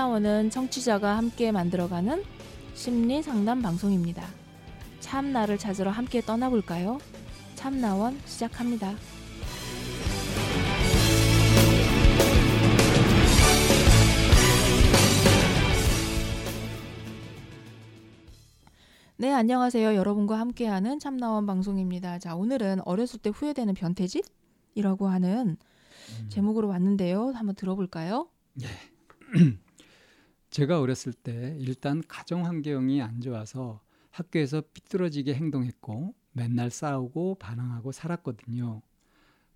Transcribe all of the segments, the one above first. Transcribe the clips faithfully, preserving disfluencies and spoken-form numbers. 참나원은 청취자가 함께 만들어가는 심리상담 방송입니다. 참나를 찾으러 함께 떠나볼까요? 참나원 시작합니다. 네, 안녕하세요. 여러분과 함께하는 참나원 방송입니다. 자, 오늘은 어렸을 때 후회되는 변태짓이라고 하는 음. 제목으로 왔는데요. 한번 들어볼까요? 네. 제가 어렸을 때 일단 가정 환경이 안 좋아서 학교에서 삐뚤어지게 행동했고 맨날 싸우고 반항하고 살았거든요.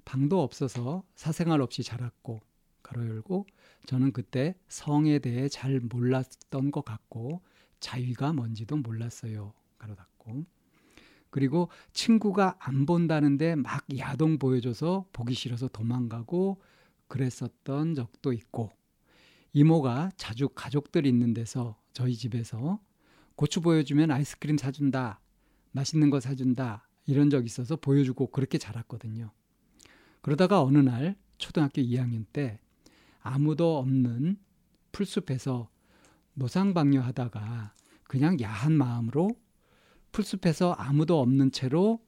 방도 없어서 사생활 없이 자랐고 가로 열고 저는 그때 성에 대해 잘 몰랐던 것 같고 자위가 뭔지도 몰랐어요. 가로 닫고. 그리고 친구가 안 본다는데 막 야동 보여줘서 보기 싫어서 도망가고 그랬었던 적도 있고, 이모가 자주 가족들 있는 데서 저희 집에서 고추 보여주면 아이스크림 사준다, 맛있는 거 사준다 이런 적 있어서 보여주고 그렇게 자랐거든요. 그러다가 어느 날 초등학교 이 학년 때 아무도 없는 풀숲에서 노상방뇨하다가 그냥 야한 마음으로 풀숲에서 아무도 없는 채로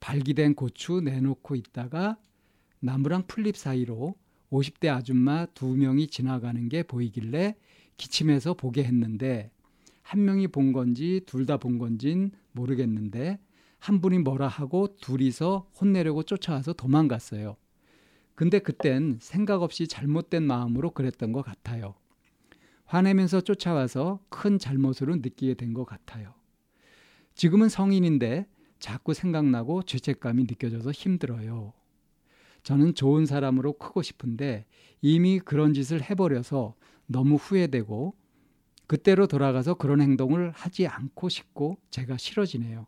발기된 고추 내놓고 있다가 나무랑 풀잎 사이로 오십 대 아줌마 두 명이 지나가는 게 보이길래 기침해서 보게 했는데, 한 명이 본 건지 둘 다 본 건진 모르겠는데 한 분이 뭐라 하고 둘이서 혼내려고 쫓아와서 도망갔어요. 근데 그땐 생각 없이 잘못된 마음으로 그랬던 것 같아요. 화내면서 쫓아와서 큰 잘못으로 느끼게 된 것 같아요. 지금은 성인인데 자꾸 생각나고 죄책감이 느껴져서 힘들어요. 저는 좋은 사람으로 크고 싶은데 이미 그런 짓을 해버려서 너무 후회되고 그때로 돌아가서 그런 행동을 하지 않고 싶고 제가 싫어지네요.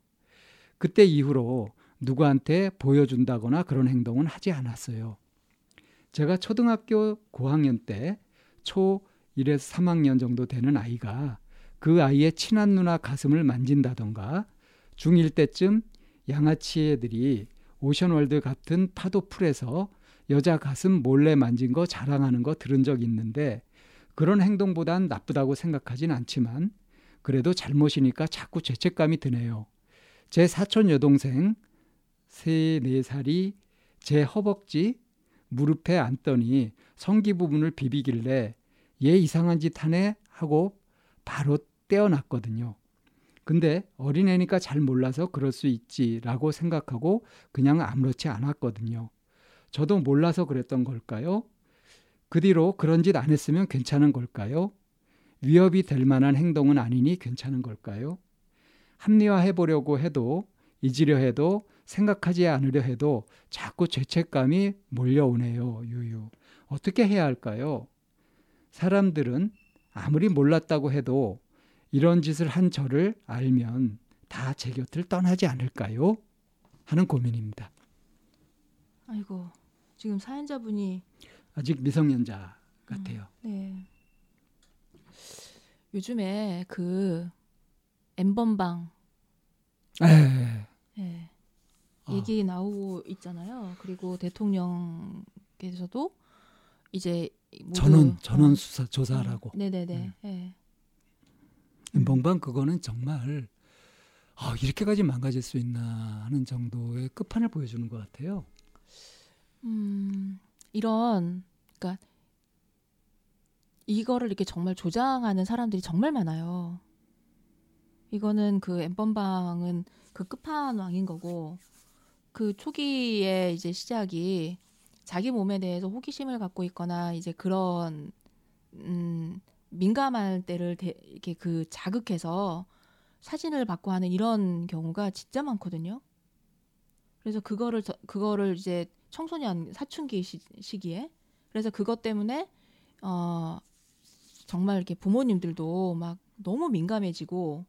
그때 이후로 누구한테 보여준다거나 그런 행동은 하지 않았어요. 제가 초등학교 고학년 때 초 일에서 삼 학년 정도 되는 아이가 그 아이의 친한 누나 가슴을 만진다던가, 중일 때쯤 양아치 애들이 오션월드 같은 파도풀에서 여자 가슴 몰래 만진 거 자랑하는 거 들은 적 있는데, 그런 행동보단 나쁘다고 생각하진 않지만 그래도 잘못이니까 자꾸 죄책감이 드네요. 제 사촌 여동생 세, 네 살이 제 허벅지 무릎에 앉더니 성기 부분을 비비길래 얘 이상한 짓 하네 하고 바로 떼어놨거든요. 근데 어린애니까 잘 몰라서 그럴 수 있지라고 생각하고 그냥 아무렇지 않았거든요. 저도 몰라서 그랬던 걸까요? 그 뒤로 그런 짓 안 했으면 괜찮은 걸까요? 위협이 될 만한 행동은 아니니 괜찮은 걸까요? 합리화해보려고 해도, 잊으려 해도, 생각하지 않으려 해도 자꾸 죄책감이 몰려오네요. 유유. 어떻게 해야 할까요? 사람들은 아무리 몰랐다고 해도 이런 짓을 한 저를 알면 다 제 곁을 떠나지 않을까요? 하는 고민입니다. 아이고, 지금 사연자분이 아직 미성년자 같아요. 음, 네. 요즘에 그 엠번방 네. 네. 얘기 나오고 있잖아요. 그리고 대통령께서도 이제 전원 전원 수사 조사라고. 네, 네, 네. 네. 엠번방 그거는 정말 아, 이렇게까지 망가질 수 있나 하는 정도의 끝판을 보여주는 것 같아요. 음, 이런, 그러니까 이거를 이렇게 정말 조장하는 사람들이 정말 많아요. 이거는 그 엠번방은 그 끝판왕인 거고, 그 초기에 이제 시작이 자기 몸에 대해서 호기심을 갖고 있거나 이제 그런 음. 민감할 때를 대, 이렇게 그 자극해서 사진을 받고 하는 이런 경우가 진짜 많거든요. 그래서 그거를 저, 그거를 이제 청소년 사춘기 시, 시기에 그래서 그것 때문에 어, 정말 이렇게 부모님들도 막 너무 민감해지고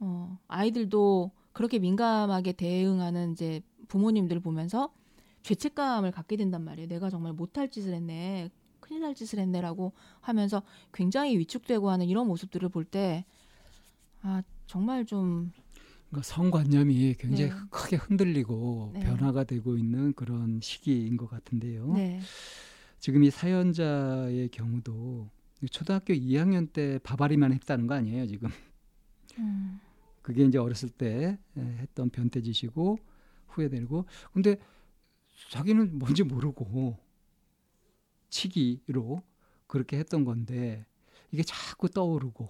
어, 아이들도 그렇게 민감하게 대응하는 이제 부모님들 보면서 죄책감을 갖게 된단 말이에요. 내가 정말 못할 짓을 했네. 큰일 날 짓을 했네라고 하면서 굉장히 위축되고 하는 이런 모습들을 볼 때 아, 정말 좀 그러니까 성관념이 굉장히 네. 크게 흔들리고 네. 변화가 되고 있는 그런 시기인 것 같은데요. 네. 지금 이 사연자의 경우도 초등학교 이 학년 때 바바리만 했다는 거 아니에요 지금. 음. 그게 이제 어렸을 때 했던 변태짓이고 후회되고. 근데 자기는 뭔지 모르고 치기로 그렇게 했던 건데 이게 자꾸 떠오르고,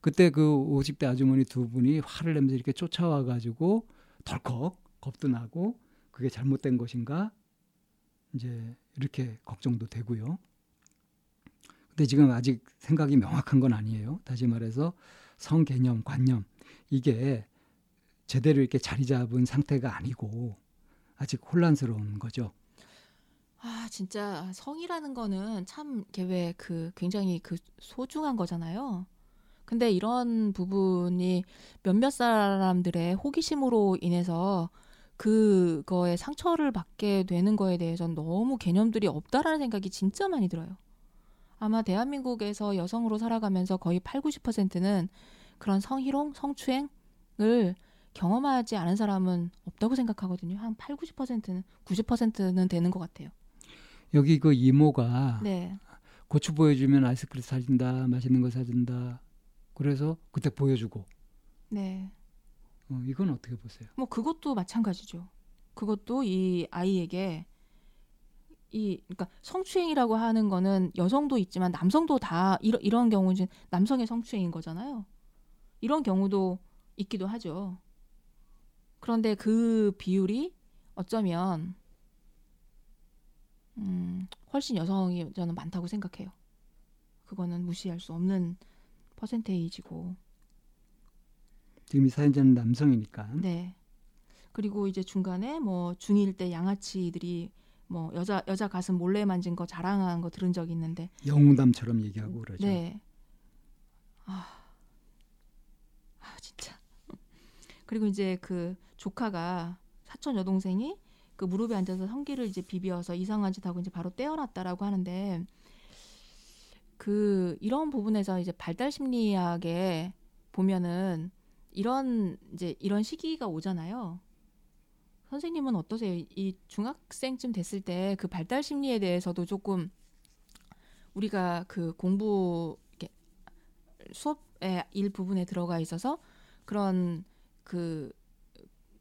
그때 그 오십 대 아주머니 두 분이 화를 내면서 이렇게 쫓아와가지고 덜컥 겁도 나고 그게 잘못된 것인가 이제 이렇게 걱정도 되고요. 근데 지금 아직 생각이 명확한 건 아니에요. 다시 말해서 성 개념, 관념 이게 제대로 이렇게 자리 잡은 상태가 아니고 아직 혼란스러운 거죠. 아 진짜 성이라는 거는 참 왜 그 굉장히 그 소중한 거잖아요. 근데 이런 부분이 몇몇 사람들의 호기심으로 인해서 그거에 상처를 받게 되는 거에 대해서는 너무 개념들이 없다라는 생각이 진짜 많이 들어요. 아마 대한민국에서 여성으로 살아가면서 거의 팔십, 구십 퍼센트는 그런 성희롱, 성추행을 경험하지 않은 사람은 없다고 생각하거든요. 한 팔십, 구십 퍼센트는 구십 퍼센트는 되는 것 같아요. 여기 그 이모가 네. 고추 보여주면 아이스크림 사준다, 맛있는 거 사준다. 그래서 그때 보여주고. 네. 어, 이건 어떻게 보세요? 뭐 그것도 마찬가지죠. 그것도 이 아이에게 이 그러니까 성추행이라고 하는 거는 여성도 있지만 남성도 다 이러, 이런 경우는 남성의 성추행인 거잖아요. 이런 경우도 있기도 하죠. 그런데 그 비율이 어쩌면 음, 훨씬 여성이 저는 많다고 생각해요. 그거는 무시할 수 없는 퍼센테이지고. 지금 이 사연자는 남성이니까. 네. 그리고 이제 중간에 뭐 중일 때 양아치들이 뭐 여자 여자 가슴 몰래 만진 거 자랑한 거 들은 적이 있는데. 영웅담처럼 얘기하고 그러죠. 네. 아, 아 진짜. 그리고 이제 그 조카가 사촌 여동생이 그 무릎에 앉아서 성기를 이제 비벼서 이상한 짓 하고 이제 바로 떼어놨다라고 하는데, 그 이런 부분에서 이제 발달 심리학에 보면은 이런 이제 이런 시기가 오잖아요. 선생님은 어떠세요? 이 중학생쯤 됐을 때 그 발달 심리에 대해서도 조금 우리가 그 공부 수업의 일부분에 들어가 있어서 그런 그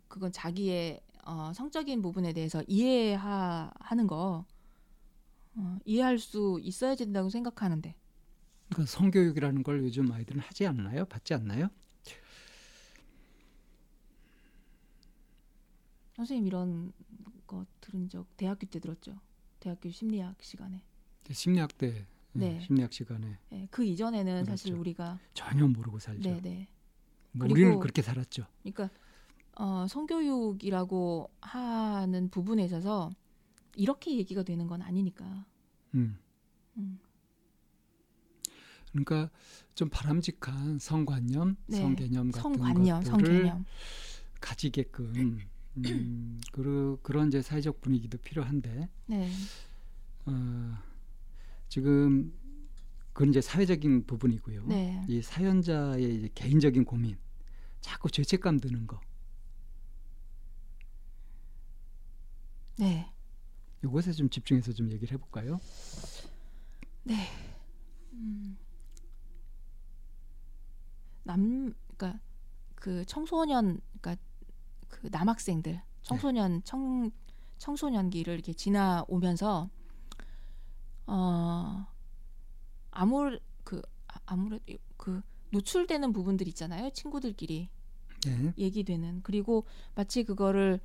그건 자기의 어, 성적인 부분에 대해서 이해하는 거 어, 이해할 수 있어야 된다고 생각하는데. 그러니까 성교육이라는 걸 요즘 아이들은 하지 않나요? 받지 않나요? 선생님 이런 거 들은 적 대학교 때 들었죠. 대학교 심리학 시간에. 심리학 때. 네. 심리학 시간에. 네. 그 이전에는 그렇죠. 사실 우리가 전혀 모르고 살죠. 네네. 뭐 우리는 그렇게 살았죠. 그러니까 어, 성교육이라고 하는 부분에 있어서 이렇게 얘기가 되는 건 아니니까. 음. 음. 그러니까 좀 바람직한 성관념, 네. 성개념 같은 성관념, 것들을 성개념. 가지게끔. 음, 그, 그런 이제 사회적 분위기도 필요한데 네. 어, 지금 그건 이제 사회적인 부분이고요. 네. 이 사연자의 이제 개인적인 고민, 자꾸 죄책감 드는 거. 네. 이것에 좀 집중해서 좀 얘기를 해볼까요? 네. 음, 남, 그러니까 그 청소년, 그러니까 그 남학생들, 청소년, 네. 청, 청소년기를 이렇게 지나오면서, 어, 아무, 그, 아무래도, 그, 노출되는 부분들 있잖아요. 친구들끼리. 네. 얘기되는. 그리고 마치 그거를,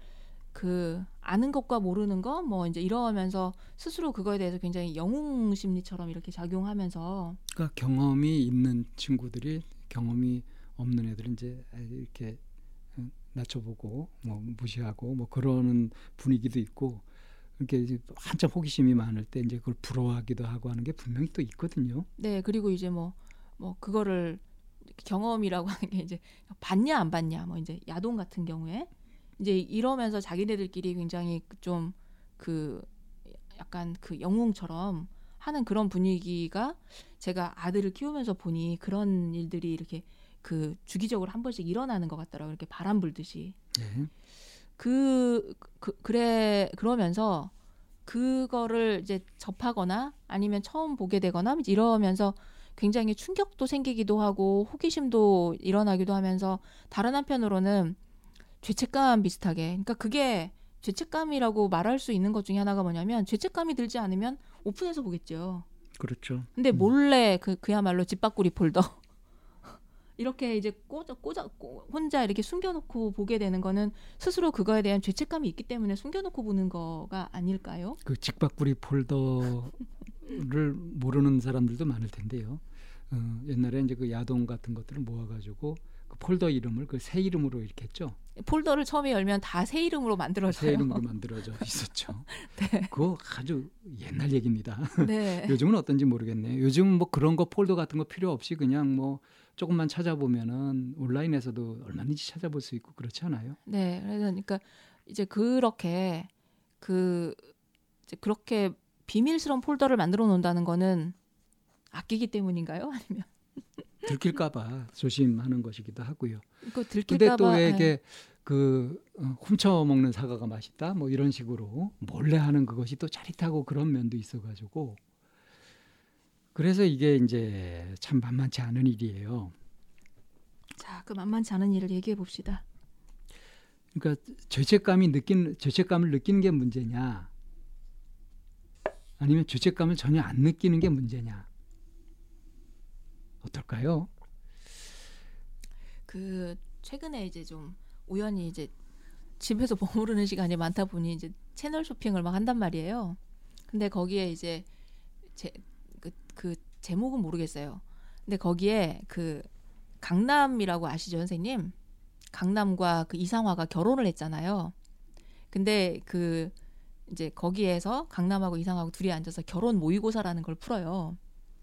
그, 아는 것과 모르는 거, 뭐, 이제 이러면서 스스로 그거에 대해서 굉장히 영웅 심리처럼 이렇게 작용하면서. 그러니까 경험이 있는 친구들이, 경험이 없는 애들은 이제 이렇게 낮춰보고 뭐 무시하고 뭐 그러는 분위기도 있고, 이렇게 한참 호기심이 많을 때 이제 그걸 부러워하기도 하고 하는 게 분명히 또 있거든요. 네, 그리고 이제 뭐뭐 뭐 그거를 경험이라고 하는 게 이제 봤냐 안 봤냐 뭐 이제 야동 같은 경우에 이제 이러면서 자기네들끼리 굉장히 좀 그 약간 그 영웅처럼 하는 그런 분위기가, 제가 아들을 키우면서 보니 그런 일들이 이렇게 그 주기적으로 한 번씩 일어나는 것 같더라고요. 이렇게 바람 불듯이. 네. 그, 그 그래 그러면서 그거를 이제 접하거나 아니면 처음 보게 되거나 이러면서 굉장히 충격도 생기기도 하고 호기심도 일어나기도 하면서, 다른 한편으로는 죄책감 비슷하게, 그러니까 그게 죄책감이라고 말할 수 있는 것 중에 하나가 뭐냐면, 죄책감이 들지 않으면 오픈해서 보겠죠. 그렇죠. 근데 몰래 그, 그야말로 집 밖구리 폴더 이렇게 이제 꽂아, 꽂아, 꽂아, 혼자 이렇게 숨겨놓고 보게 되는 거는 스스로 그거에 대한 죄책감이 있기 때문에 숨겨놓고 보는 거가 아닐까요? 그 직박구리 폴더를 모르는 사람들도 많을 텐데요. 어, 옛날에 이제 그 야동 같은 것들을 모아가지고 그 폴더 이름을 그 새 이름으로 이렇게 했죠. 폴더를 처음에 열면 다 새 이름으로 만들어져요. 새 이름으로 만들어져 있었죠. 네. 그거 아주 옛날 얘기입니다. 네. 요즘은 어떤지 모르겠네요. 요즘 뭐 그런 거 폴더 같은 거 필요 없이 그냥 뭐 조금만 찾아보면은 온라인에서도 얼마든지 찾아볼 수 있고 그렇지 않아요? 네, 그러니까 이제 그렇게 그 이제 그렇게 비밀스러운 폴더를 만들어 놓는다는 거는 아끼기 때문인가요? 아니면 들킬까봐 조심하는 것이기도 하고요. 그 들킬까봐. 근데 또 이게 그 어, 훔쳐 먹는 사과가 맛있다, 뭐 이런 식으로 몰래 하는 그것이 또 짜릿하고 그런 면도 있어가지고. 그래서 이게 이제 참 만만치 않은 일이에요. 자, 그 만만치 않은 일을 얘기해 봅시다. 그러니까 죄책감이 느낀 죄책감을 느끼는 게 문제냐, 아니면 죄책감을 전혀 안 느끼는 게 문제냐, 어떨까요? 그 최근에 이제 좀 우연히 이제 집에서 머무르는 시간이 많다 보니 이제 채널 쇼핑을 막 한단 말이에요. 근데 거기에 이제 제 그, 그 제목은 모르겠어요. 근데 거기에 그 강남이라고 아시죠, 선생님? 강남과 그 이상화가 결혼을 했잖아요. 근데 그 이제 거기에서 강남하고 이상화하고 둘이 앉아서 결혼 모의고사라는 걸 풀어요.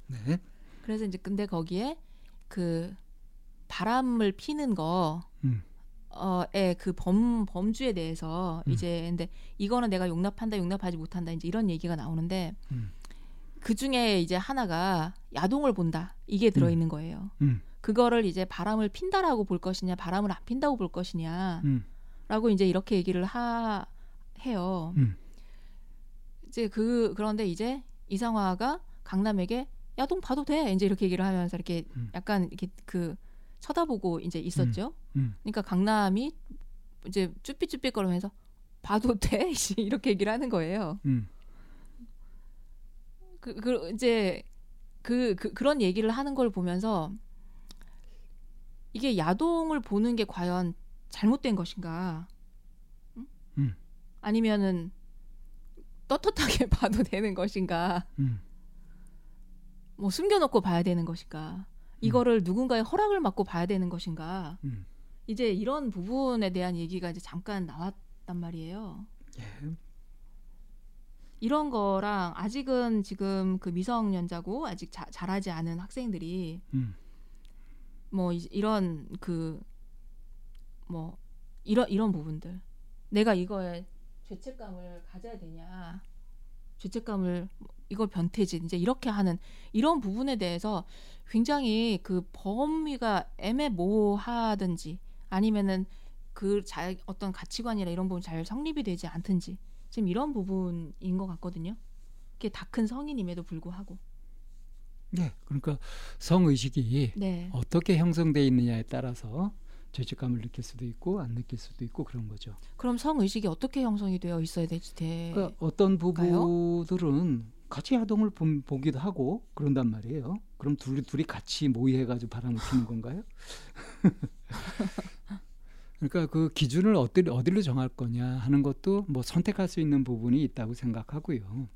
네. 그래서 이제 근데 거기에 그 바람을 피는 거, 음. 어의 그 범 범주에 대해서 음. 이제 근데 이거는 내가 용납한다, 용납하지 못한다, 이제 이런 얘기가 나오는데. 음. 그 중에 이제 하나가 야동을 본다, 이게 들어있는 거예요. 음. 그거를 이제 바람을 핀다라고 볼 것이냐, 바람을 안 핀다고 볼 것이냐, 음. 라고 이제 이렇게 얘기를 하, 해요. 음. 이제 그, 그런데 이제 이상화가 강남에게 야동 봐도 돼, 이제 이렇게 얘기를 하면서 이렇게 음. 약간 이렇게 그 쳐다보고 이제 있었죠. 음. 음. 그러니까 강남이 이제 쭈삣쭈삣 거리면서 봐도 돼? 이렇게 얘기를 하는 거예요. 음. 그, 그 이제 그, 그 그런 얘기를 하는 걸 보면서 이게 야동을 보는 게 과연 잘못된 것인가? 응? 음. 아니면은 떳떳하게 봐도 되는 것인가? 음. 뭐 숨겨놓고 봐야 되는 것인가? 이거를 음. 누군가의 허락을 받고 봐야 되는 것인가? 음. 이제 이런 부분에 대한 얘기가 이제 잠깐 나왔단 말이에요. 예. 이런 거랑 아직은 지금 그 미성년자고 아직 자, 잘하지 않은 학생들이 음. 뭐 이, 이런 그 뭐 이런 이런 부분들, 내가 이거에 죄책감을 가져야 되냐, 죄책감을 이걸 변태지 이제 이렇게 하는 이런 부분에 대해서 굉장히 그 범위가 애매모호하든지 아니면은 그 자, 어떤 가치관이나 이런 부분 잘 성립이 되지 않든지. 지금 이런 부분인 것 같거든요. 그게 다 큰 성인임에도 불구하고. 네, 그러니까 성의식이 네. 어떻게 형성되어 있느냐에 따라서 죄책감을 느낄 수도 있고 안 느낄 수도 있고 그런 거죠. 그럼 성의식이 어떻게 형성이 되어 있어야 될지 대... 그러니까 어떤 부부들은 같이 야동을 보기도 하고 그런단 말이에요. 그럼 둘이, 둘이 같이 모의해가지고 바람을 피는 건가요? 그러니까 그 기준을 어디, 어디로 정할 거냐 하는 것도 뭐 선택할 수 있는 부분이 있다고 생각하고요.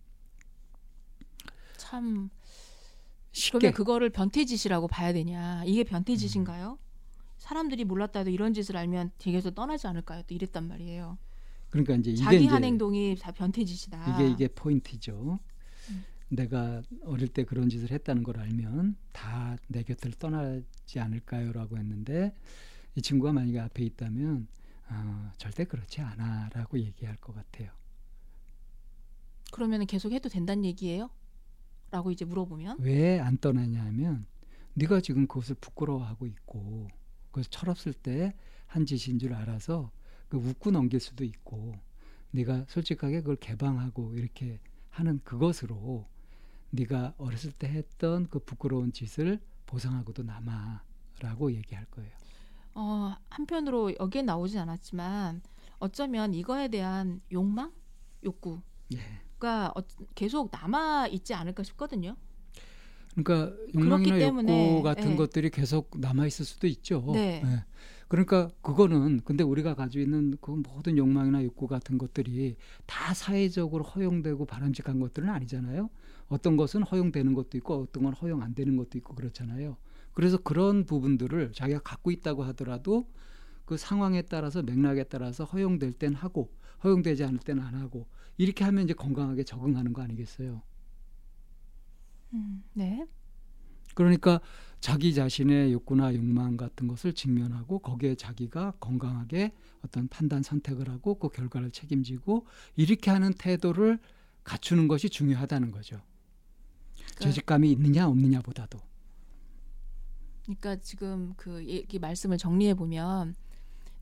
참 쉽게. 그러면 그거를 변태짓이라고 봐야 되냐, 이게 변태짓인가요? 음. 사람들이 몰랐다 해도 이런 짓을 알면 댁에서 떠나지 않을까요? 또 이랬단 말이에요. 그러니까 이제 이게 자기 한 행동이 다 변태짓이다. 이게 이게 포인트죠. 음. 내가 어릴 때 그런 짓을 했다는 걸 알면 다 내 곁을 떠나지 않을까요라고 했는데. 이 친구가 만약에 앞에 있다면 어, 절대 그렇지 않아 라고 얘기할 것 같아요. 그러면 계속 해도 된다는 얘기예요? 라고 이제 물어보면 왜 안 떠나냐 하면 네가 지금 그것을 부끄러워하고 있고 그것을 철없을 때 한 짓인 줄 알아서 그 웃고 넘길 수도 있고 네가 솔직하게 그걸 개방하고 이렇게 하는 그것으로 네가 어렸을 때 했던 그 부끄러운 짓을 보상하고도 남아라고 얘기할 거예요. 어, 한편으로 여기에 나오진 않았지만 어쩌면 이거에 대한 욕망? 욕구가 예. 계속 남아있지 않을까 싶거든요. 그러니까 욕망이나 때문에, 욕구 같은 예. 것들이 계속 남아있을 수도 있죠. 네. 예. 그러니까 그거는 근데 우리가 가지고 있는 그 모든 욕망이나 욕구 같은 것들이 다 사회적으로 허용되고 바람직한 것들은 아니잖아요. 어떤 것은 허용되는 것도 있고 어떤 건 허용 안 되는 것도 있고 그렇잖아요. 그래서 그런 부분들을 자기가 갖고 있다고 하더라도 그 상황에 따라서 맥락에 따라서 허용될 땐 하고 허용되지 않을 땐 안 하고 이렇게 하면 이제 건강하게 적응하는 거 아니겠어요? 음, 네. 그러니까 자기 자신의 욕구나 욕망 같은 것을 직면하고 거기에 자기가 건강하게 어떤 판단 선택을 하고 그 결과를 책임지고 이렇게 하는 태도를 갖추는 것이 중요하다는 거죠. 그러니까, 죄책감이 있느냐 없느냐보다도. 그러니까 지금 그 얘기 말씀을 정리해 보면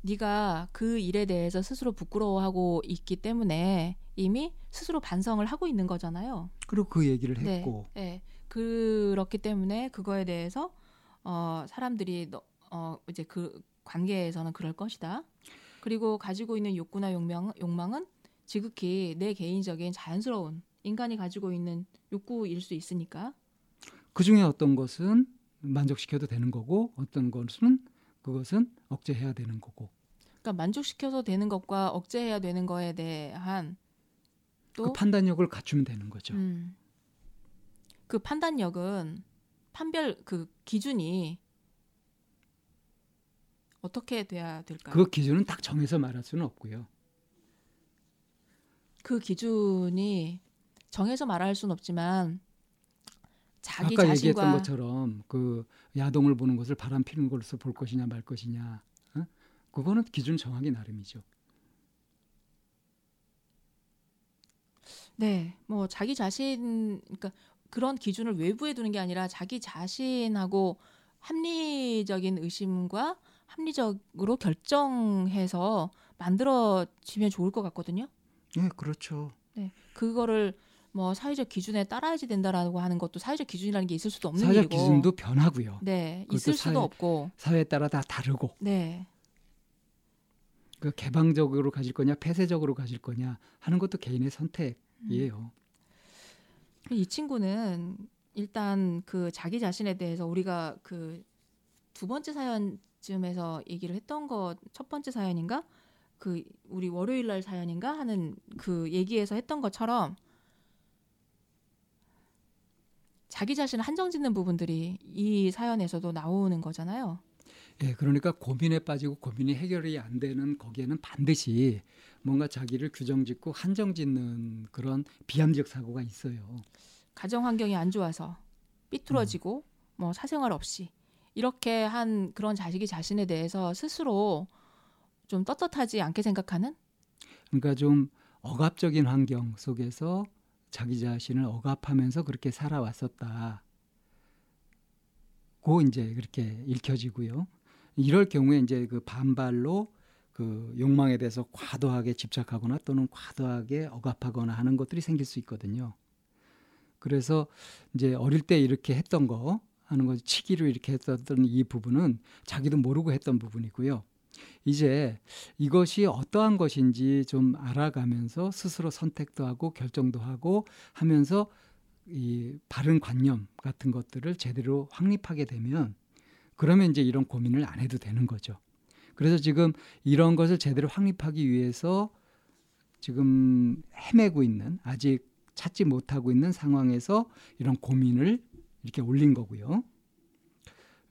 네가 그 일에 대해서 스스로 부끄러워하고 있기 때문에 이미 스스로 반성을 하고 있는 거잖아요. 그리고 그 얘기를 했고. 네, 네. 그렇기 때문에 그거에 대해서 어, 사람들이 어, 이제 그 관계에서는 그럴 것이다. 그리고 가지고 있는 욕구나 욕망, 욕망은 지극히 내 개인적인 자연스러운 인간이 가지고 있는 욕구일 수 있으니까. 그중에 어떤 것은 만족시켜도 되는 거고 어떤 것은 그것은 억제해야 되는 거고. 그러니까 만족시켜서 되는 것과 억제해야 되는 거에 대한 또 그 판단력을 갖추면 되는 거죠. 음. 그 판단력은 판별 그 기준이 어떻게 돼야 될까요? 그 기준은 딱 정해서 말할 수는 없고요. 그 기준이 정해서 말할 수는 없지만 자기 아까 자신과 얘기했던 것처럼 그 야동을 보는 것을 바람 피는 걸로서 볼 것이냐 말 것이냐 어? 그거는 기준 정하기 나름이죠. 네, 뭐 자기 자신 그러니까 그런 기준을 외부에 두는 게 아니라 자기 자신하고 합리적인 의심과 합리적으로 결정해서 만들어지면 좋을 것 같거든요. 네, 그렇죠. 네, 그거를 뭐 사회적 기준에 따라야지 된다라고 하는 것도 사회적 기준이라는 게 있을 수도 없는 사회적 일이고 사회적 기준도 변하고요. 네, 있을 사회, 수도 없고 사회에 따라 다 다르고. 네. 그 개방적으로 가질 거냐, 폐쇄적으로 가질 거냐 하는 것도 개인의 선택이에요. 음. 이 친구는 일단 그 자기 자신에 대해서 우리가 그 두 번째 사연쯤에서 얘기를 했던 거 첫 번째 사연인가 그 우리 월요일 날 사연인가 하는 그 얘기에서 했던 것처럼. 자기 자신을 한정짓는 부분들이 이 사연에서도 나오는 거잖아요. 예, 그러니까 고민에 빠지고 고민이 해결이 안 되는 거기에는 반드시 뭔가 자기를 규정짓고 한정짓는 그런 비합리적 사고가 있어요. 가정 환경이 안 좋아서 삐뚤어지고 음. 뭐 사생활 없이 이렇게 한 그런 자식이 자신에 대해서 스스로 좀 떳떳하지 않게 생각하는? 그러니까 좀 억압적인 환경 속에서 자기 자신을 억압하면서 그렇게 살아왔었다. 고 이제 그렇게 읽혀지고요. 이럴 경우에 이제 그 반발로 그 욕망에 대해서 과도하게 집착하거나 또는 과도하게 억압하거나 하는 것들이 생길 수 있거든요. 그래서 이제 어릴 때 이렇게 했던 거 하는 거 치기로 이렇게 했던 이 부분은 자기도 모르고 했던 부분이고요. 이제 이것이 어떠한 것인지 좀 알아가면서 스스로 선택도 하고 결정도 하고 하면서 이 바른 관념 같은 것들을 제대로 확립하게 되면 그러면 이제 이런 고민을 안 해도 되는 거죠. 그래서 지금 이런 것을 제대로 확립하기 위해서 지금 헤매고 있는 아직 찾지 못하고 있는 상황에서 이런 고민을 이렇게 올린 거고요.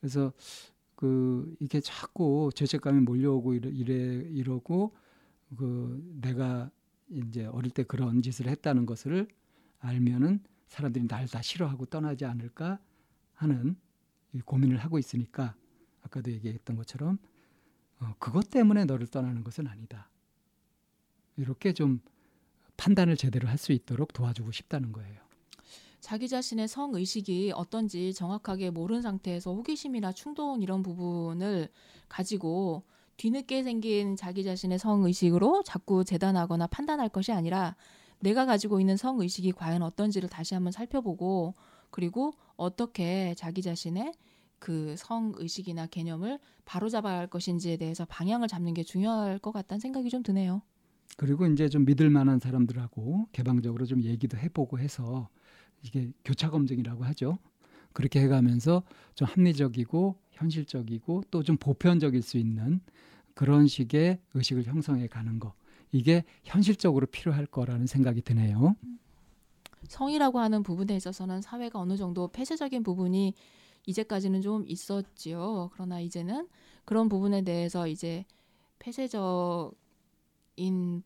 그래서 그 이렇게 자꾸 죄책감이 몰려오고 이러, 이래 이러고 그 내가 이제 어릴 때 그런 짓을 했다는 것을 알면은 사람들이 날 다 싫어하고 떠나지 않을까 하는 고민을 하고 있으니까 아까도 얘기했던 것처럼 어, 그것 때문에 너를 떠나는 것은 아니다. 이렇게 좀 판단을 제대로 할 수 있도록 도와주고 싶다는 거예요. 자기 자신의 성의식이 어떤지 정확하게 모르는 상태에서 호기심이나 충동 이런 부분을 가지고 뒤늦게 생긴 자기 자신의 성의식으로 자꾸 재단하거나 판단할 것이 아니라 내가 가지고 있는 성의식이 과연 어떤지를 다시 한번 살펴보고 그리고 어떻게 자기 자신의 그 성의식이나 개념을 바로잡아야 할 것인지에 대해서 방향을 잡는 게 중요할 것 같다는 생각이 좀 드네요. 그리고 이제 좀 믿을 만한 사람들하고 개방적으로 좀 얘기도 해보고 해서 이게 교차 검증이라고 하죠. 그렇게 해가면서 좀 합리적이고 현실적이고 또 좀 보편적일 수 있는 그런 식의 의식을 형성해 가는 거. 이게 현실적으로 필요할 거라는 생각이 드네요. 성이라고 하는 부분에 있어서는 사회가 어느 정도 폐쇄적인 부분이 이제까지는 좀 있었지요. 그러나 이제는 그런 부분에 대해서 이제 폐쇄적인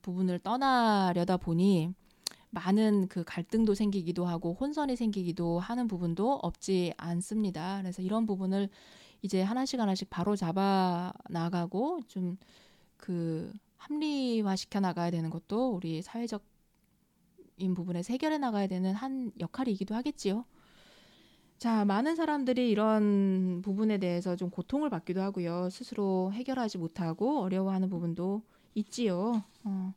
부분을 떠나려다 보니 많은 그 갈등도 생기기도 하고 혼선이 생기기도 하는 부분도 없지 않습니다. 그래서 이런 부분을 이제 하나씩 하나씩 바로 잡아 나가고 좀 그 합리화시켜 나가야 되는 것도 우리 사회적인 부분에서 해결해 나가야 되는 한 역할이기도 하겠지요. 자, 많은 사람들이 이런 부분에 대해서 좀 고통을 받기도 하고요. 스스로 해결하지 못하고 어려워하는 부분도 있지요. 어.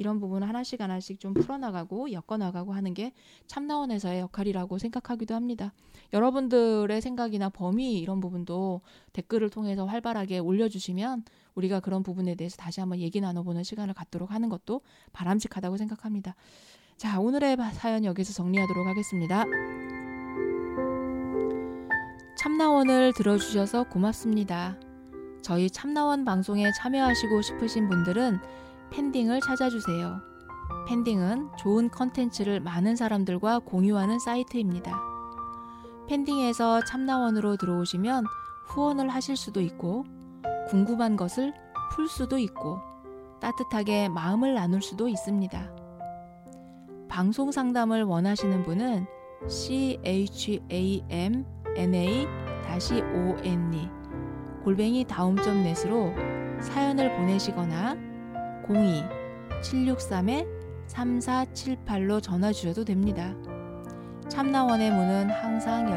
이런 부분을 하나씩 하나씩 좀 풀어나가고 엮어나가고 하는 게 참나원에서의 역할이라고 생각하기도 합니다. 여러분들의 생각이나 범위 이런 부분도 댓글을 통해서 활발하게 올려주시면 우리가 그런 부분에 대해서 다시 한번 얘기 나눠보는 시간을 갖도록 하는 것도 바람직하다고 생각합니다. 자, 오늘의 사연 여기서 정리하도록 하겠습니다. 참나원을 들어주셔서 고맙습니다. 저희 참나원 방송에 참여하시고 싶으신 분들은 팬딩을 찾아주세요. 팬딩은 좋은 컨텐츠를 많은 사람들과 공유하는 사이트입니다. 팬딩에서 참나원으로 들어오시면 후원을 하실 수도 있고 궁금한 것을 풀 수도 있고 따뜻하게 마음을 나눌 수도 있습니다. 방송 상담을 원하시는 분은 chamna-one 골뱅이 다음 점 넷으로 사연을 보내시거나 공이 칠육삼 삼사칠팔로 전화 주셔도 됩니다. 참나원의 문은 항상